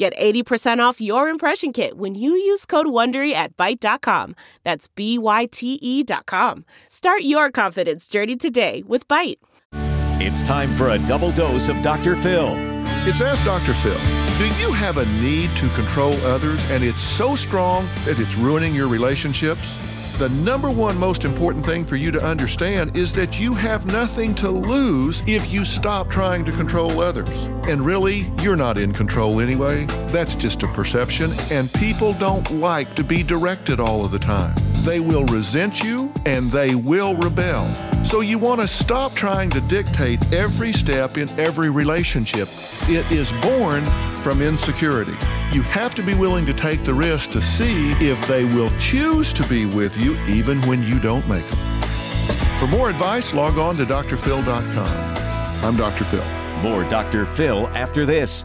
Get 80% off your impression kit when you use code WONDERY at Byte.com. That's BYTE.com. Start your confidence journey today with Byte. It's time for a double dose of Dr. Phil. It's Ask Dr. Phil. Do you have a need to control others and it's so strong that it's ruining your relationships? The number one most important thing for you to understand is that you have nothing to lose if you stop trying to control others. And really, you're not in control anyway. That's just a perception, and people don't like to be directed all of the time. They will resent you, and they will rebel. So you want to stop trying to dictate every step in every relationship. It is born from insecurity. You have to be willing to take the risk to see if they will choose to be with you even when you don't make them. For more advice, log on to drphil.com. I'm Dr. Phil. More Dr. Phil after this.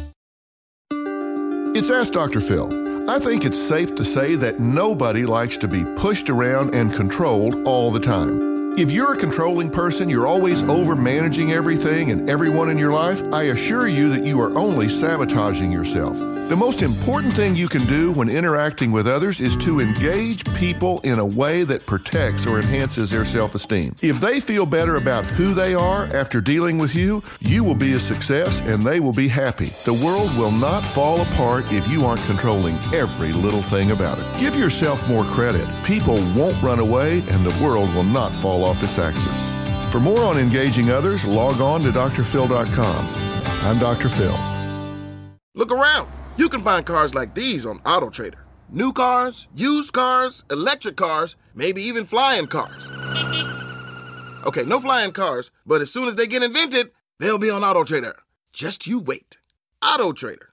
It's Ask Dr. Phil. I think it's safe to say that nobody likes to be pushed around and controlled all the time. If you're a controlling person, you're always over-managing everything and everyone in your life, I assure you that you are only sabotaging yourself. The most important thing you can do when interacting with others is to engage people in a way that protects or enhances their self-esteem. If they feel better about who they are after dealing with you, you will be a success and they will be happy. The world will not fall apart if you aren't controlling every little thing about it. Give yourself more credit. People won't run away and the world will not fall off its axis. For more on engaging others, log on to drphil.com. I'm Dr. Phil. Look around. You can find cars like these on Auto Trader. New cars, used cars, electric cars, maybe even flying cars. Okay, no flying cars, but as soon as they get invented, they'll be on Auto Trader. Just you wait. Auto Trader.